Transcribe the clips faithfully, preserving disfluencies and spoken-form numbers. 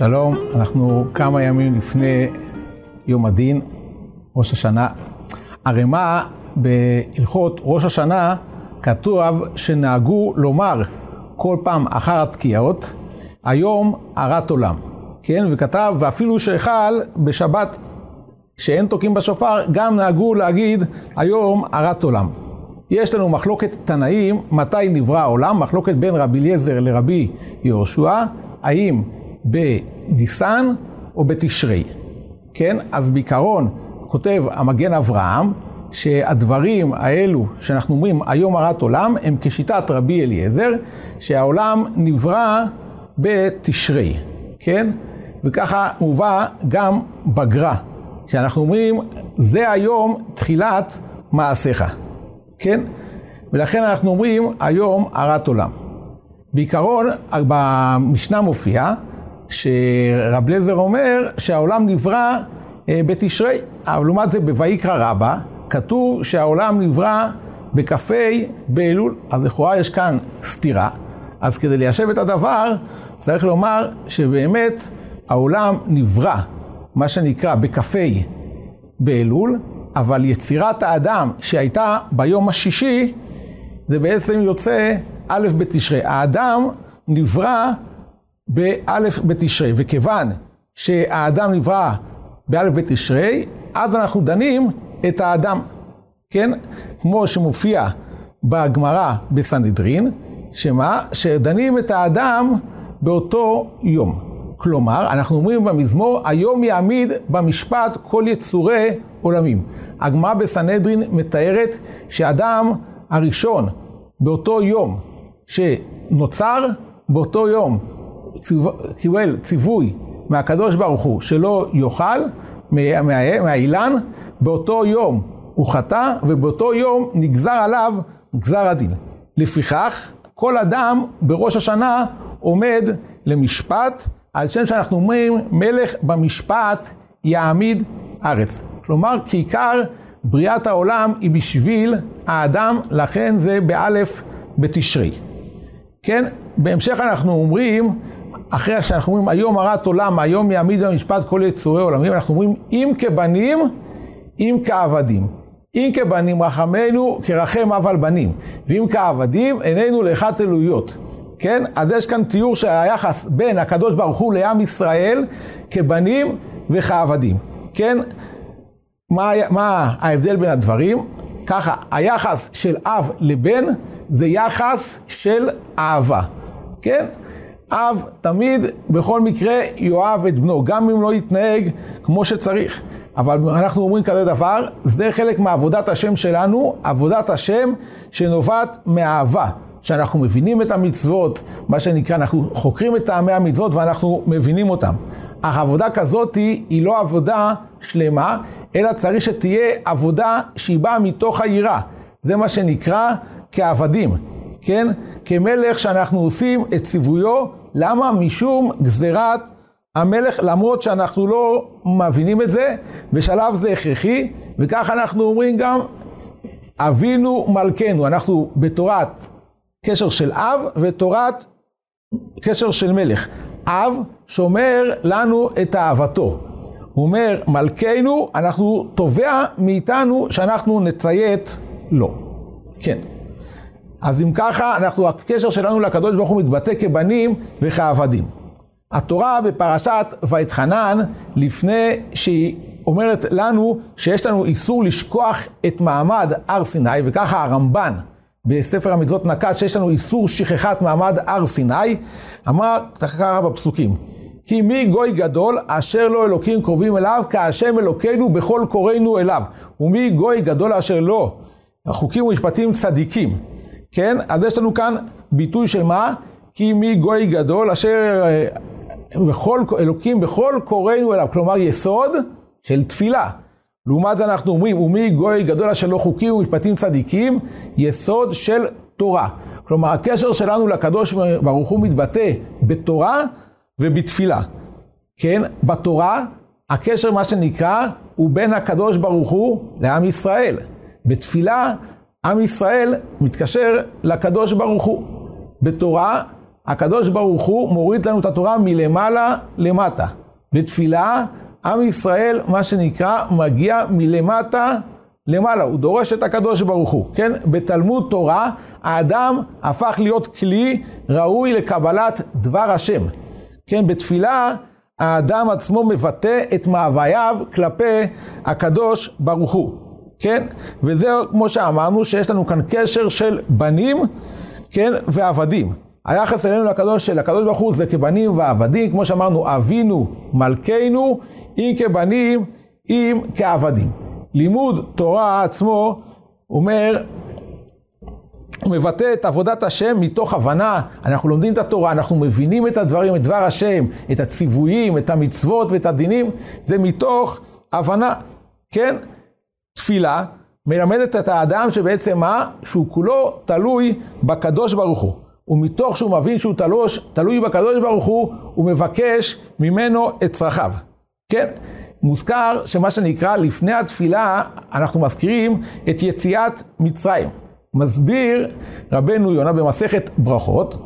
שלום, אנחנו כמה ימים לפני יום הדין, ראש השנה. הרמ"א בהלכות ראש השנה כתוב שנהגו לומר כל פעם אחר התקיעות, היום הרת עולם. כן, וכתב, ואפילו שהחל בשבת שאין תוקים בשופר, גם נהגו להגיד היום הרת עולם. יש לנו מחלוקת תנאים, מתי נברא העולם, מחלוקת בין רבי אליעזר לרבי יהושע, האם בדיסן או בתשרי. כן, אז בעיקרון כותב המגן אברהם, שהדברים האלו שאנחנו אומרים היום הרת עולם, הם כשיטת רבי אליעזר, שהעולם נברא בתשרי. כן, וככה מובא גם בגרא, שאנחנו אומרים, זה היום תחילת מעשיך. כן, ולכן אנחנו אומרים, היום הרת עולם. בעיקרון, במשנה מופיע, שרב אליעזר אומר, שהעולם נברא בתשרי, אבל לעומת זה בויקרא רבה, כתוב שהעולם נברא בכ"ה באלול, אז לכאורה יש כאן סתירה, אז כדי ליישב את הדבר, צריך לומר שבאמת העולם נברא, מה שנקרא בכ"ה באלול, אבל יצירת האדם שהייתה ביום השישי, זה בעצם יוצא א' בתשרי. האדם נברא באלף בתשרי, וכיוון שהאדם נברא באלף בתשרי, אז אנחנו דנים את האדם, כן? כמו שמופיע בגמרא בסנהדרין, שמה? שדנים את האדם באותו יום. כלומר, אנחנו אומרים במזמור, היום יעמיד במשפט כל יצורי עולמים. הגמרא בסנהדרין מתארת שאדם הראשון באותו יום שנוצר, באותו יום קיבל ציווי מהקדוש ברוך הוא שלא יאכל מהאילן, באותו יום הוא חטא ובאותו יום נגזר עליו גזר הדין. לפיכך כל אדם בראש השנה עומד למשפט, על שם שאנחנו אומרים מלך במשפט יעמיד ארץ. כלומר, כעיקר בריאת העולם היא בשביל האדם, לכן זה באלף בתשרי. כן, בהמשך אנחנו אומרים, אחרי שאנחנו אומרים היום הרת עולם, היום יעמיד במשפט כל יצורי עולמים, אנחנו אומרים אם כבנים, אם כעבדים. אם כבנים רחמנו כרחם אב על בנים, ואם כעבדים עינינו לאחד אלוהיות. כן, אז יש כאן תיאור שהיחס בין הקדוש ברוך הוא לעם ישראל כבנים וכעבדים. כן, מה, מה ההבדל בין הדברים? ככה, היחס של אב לבן זה יחס של אהבה. כן, אב תמיד בכל מקרה יאהב את בנו, גם אם לא יתנהג כמו שצריך. אבל אנחנו אומרים כזה דבר, זה חלק מעבודת השם שלנו, עבודת השם שנובעת מאהבה. שאנחנו מבינים את המצוות, מה שנקרא, אנחנו חוקרים את טעמי המצוות ואנחנו מבינים אותם. אך עבודה כזאת היא, היא לא עבודה שלמה, אלא צריך שתהיה עבודה שהיא באה מתוך היראה. זה מה שנקרא כעבדים, כן? כמלך שאנחנו עושים את ציוויו, למה? משום גזירת המלך, למרות שאנחנו לא מבינים את זה, בשלב זה הכרחי, וכך אנחנו אומרים גם, אבינו מלכנו, אנחנו בתורת קשר של אב ותורת קשר של מלך. אב שומר לנו את אהבתו. הוא אומר מלכנו, אנחנו תובע מאיתנו שאנחנו נציית לו. כן. אז אם ככה, אנחנו, הקשר שלנו לקדוש ברוך הוא מתבטא כבנים וכעבדים. התורה בפרשת ויתחנן, לפני שהיא אומרת לנו שיש לנו איסור לשכוח את מעמד הר סיני, וככה הרמב"ן בספר המצוות נקט שיש לנו איסור שכחת מעמד הר סיני, אמר ככה בפסוקים, כי מי גוי גדול אשר לא אלוקים קרובים אליו, כהשם אלוקינו בכל קוראינו אליו, ומי גוי גדול אשר לא, החוקים ומשפטים צדיקים. כן, אז יש לנו כאן ביטוי של מה? כי מי גוי גדול אשר בכל, אלוקים בכל קוראינו אליו, כלומר יסוד של תפילה. לעומת זה אנחנו אומרים, ומי גוי גדול אשר לא חוקים ומשפטים צדיקים, יסוד של תורה. כלומר, הקשר שלנו לקדוש ברוך הוא מתבטא בתורה ובתפילה. כן, בתורה, הקשר מה שנקרא, הוא בין הקדוש ברוך הוא לעם ישראל. בתפילה, עם ישראל מתקשר לקדוש ברוך הוא. בתורה, הקדוש ברוך הוא מוריד לנו את התורה מלמעלה למטה. בתפילה, עם ישראל, מה שנקרא, מגיע מלמטה למעלה. הוא דורש את הקדוש ברוך הוא, כן? בתלמוד תורה, האדם הפך להיות כלי ראוי לקבלת דבר השם. כן, בתפילה, האדם עצמו מבטא את מאווייו כלפי הקדוש ברוך הוא. כן? וזה כמו שאמרנו שיש לנו כאן קשר של בנים, כן, ועבדים. היחס אלינו לקדוש של הקדוש ברוך הוא זה כבנים ועבדים, כמו שאמרנו, אבינו מלכנו, אם כבנים, אם כעבדים. לימוד תורה עצמו אומר, מבטא את עבודת השם מתוך הבנה, אנחנו לומדים את התורה, אנחנו מבינים את הדברים, את דבר השם, את הציוויים, את המצוות ואת הדינים, זה מתוך הבנה, כן? תפילה מלמדת את האדם שבעצם מה? שהוא כולו תלוי בקדוש ברוך הוא. ומתוך שהוא מבין שהוא תלוש, תלוי בקדוש ברוך הוא, הוא מבקש ממנו את צרכיו. כן? מוזכר שמה שנקרא לפני התפילה, אנחנו מזכירים את יציאת מצרים. מסביר רבנו יונה במסכת ברכות,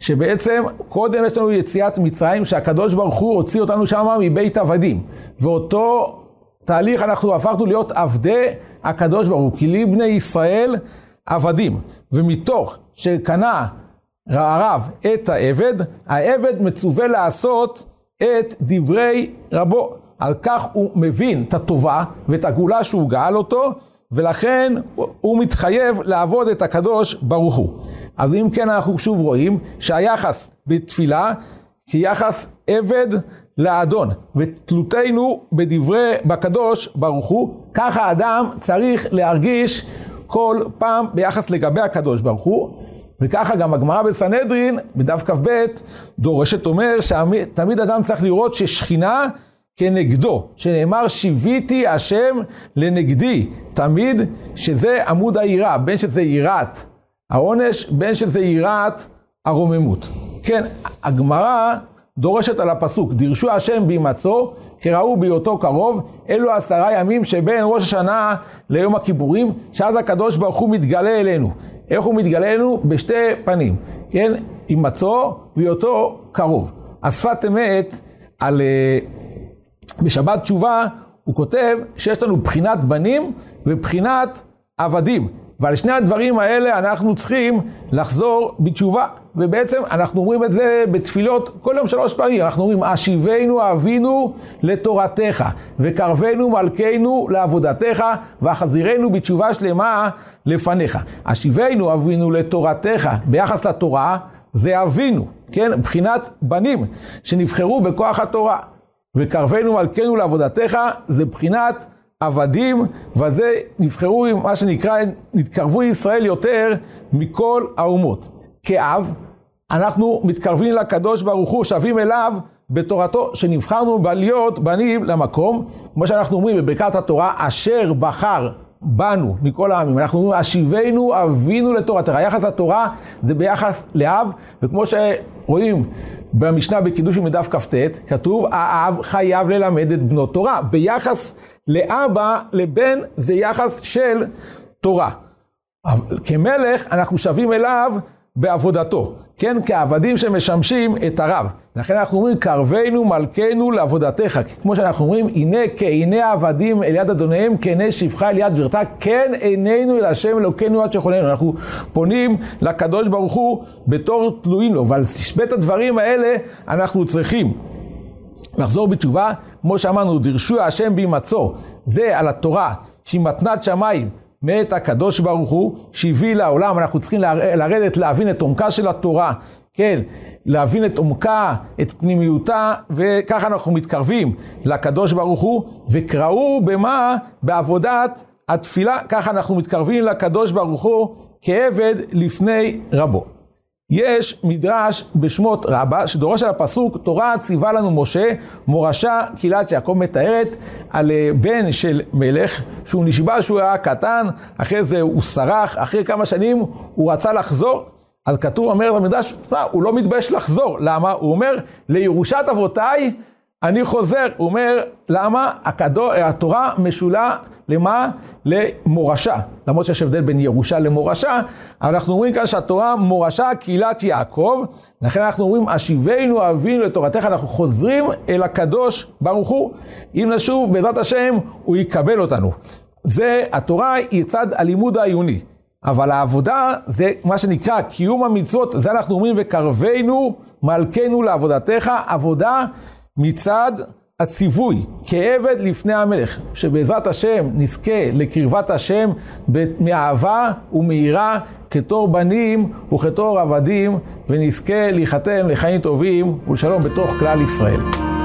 שבעצם קודם יש לנו יציאת מצרים, שהקדוש ברוך הוא הוציא אותנו שם מבית עבדים. ואותו תהליך אנחנו הפכנו להיות עבדי הקדוש ברוך הוא, כי לי בני ישראל עבדים. ומתוך שקנה הרב את העבד, העבד מצווה לעשות את דברי רבו. על כך הוא מבין את הטובה ואת הגאולה שהוא גאל אותו, ולכן הוא מתחייב לעבוד את הקדוש ברוך הוא. אז אם כן אנחנו שוב רואים שהיחס בתפילה כיחס עבד לאדון, ותלותנו בדברי בקדוש ברוך הוא, כך האדם צריך להרגיש כל פעם ביחס לגבי הקדוש ברוך הוא. וככה גם הגמרא בסנהדרין, בדף כ"ב, דורשת אומר שתמיד אדם צריך לראות ששכינה כנגדו, שנאמר שיביתי השם לנגדי, תמיד שזה עמוד העירה, בין שזה עירת העונש, בין שזה עירת הרוממות. כן, הגמרא דורשת על הפסוק, דרשו השם בהימצאו, כראו בהיותו קרוב, אלו עשרה ימים שבין ראש השנה ליום הכיפורים, שאז הקדוש ברוך הוא מתגלה אלינו. איך הוא מתגלה אלינו? בשתי פנים, כן? הימצאו והיותו קרוב. השפת אמת על בשבת תשובה הוא כותב שיש לנו בחינת בנים ובחינת עבדים, ועל שני הדברים האלה אנחנו צריכים לחזור בתשובה. ובעצם אנחנו אומרים את זה בתפילות כל יום שלוש פעמים, אנחנו אומרים אשיבנו אבינו לתורתך, וקרבנו מלכנו לעבודתך, והחזירנו בתשובה שלמה לפניך. אשיבנו אבינו לתורתך, ביחס לתורה זה אבינו, כן, בחינת בנים שנבחרו בכוח התורה, וקרבנו מלכנו לעבודתך זה בחינת עבדים, וזה נבחרו, מה שנקרא, נתקרבו ישראל יותר מכל האומות. כאב, אנחנו מתקרבים לקדוש ברוך הוא, שווים אליו בתורתו, שנבחרנו להיות בנים למקום, כמו שאנחנו אומרים בברכת התורה, אשר בחר בנו מכל העמים, אנחנו אומרים, אשיבנו אבינו לתורתך, היחס לתורה זה ביחס לאב, וכמו שרואים במשנה בקידושין מדף כ"ט, כתוב, האב חייב ללמד את בנו תורה, ביחס לאבא לבן זה יחס של תורה, כמלך אנחנו שווים אליו בעבודתו, כן, כעבדים שמשמשים את הרב. לכן אנחנו אומרים, קרבנו מלכנו לעבודתך, כמו שאנחנו אומרים, הנה כעיני עבדים אל יד אדוניהם, כעיני שפחה אל יד גבירתה, כן עינינו אל השם אלוקינו עד שחוננו. אנחנו פונים לקדוש ברוך הוא בתור תלויים לו, ועל ששת הדברים האלה אנחנו צריכים לחזור בתשובה, כמו שאמרנו, דרשו השם בהימצאו, זה על התורה שהיא מתנת שמיים מאת הקדוש ברוך הוא שהביא לעולם. אנחנו צריכים לרדת להבין את עומקה של התורה, כן, להבין את עומקה, את פנימיותה, וככה אנחנו מתקרבים לקדוש ברוך הוא. וקראו במה? בעבודת התפילה, ככה אנחנו מתקרבים לקדוש ברוך הוא כעבד לפני רבו. יש מדרש בשמות רבה שדורש על הפסוק, תורה ציווה לנו משה מורשה קהילת יעקב, מתארת על בן של מלך שהוא נשבע שהוא היה קטן, אחרי זה הוא סרח, אחרי כמה שנים הוא רצה לחזור, אז כתוב אומר המדרש, הוא לא מתבייש לחזור, למה? הוא אומר לירושת אבותיי אני חוזר, הוא אומר למה? התורה משולה למה? למורשה. למרות שיש הבדל בין ירושה למורשה, אבל אנחנו אומרים כאן שהתורה מורשה קהילת יעקב, לכן אנחנו אומרים אשיבנו אבינו לתורתך, אנחנו חוזרים אל הקדוש ברוך הוא, אם נשוב בעזרת השם הוא יקבל אותנו. זה התורה היא צד הלימוד העיוני, אבל העבודה זה מה שנקרא קיום המצוות, זה אנחנו אומרים וקרבנו מלכנו לעבודתך, עבודה מצד הציווי כעבד לפני המלך, שבעזרת השם נזכה לקרבת השם מאהבה ומהירה כתור בנים וכתור עבדים, ונזכה להיחתם לחיים טובים ולשלום בתוך כלל ישראל.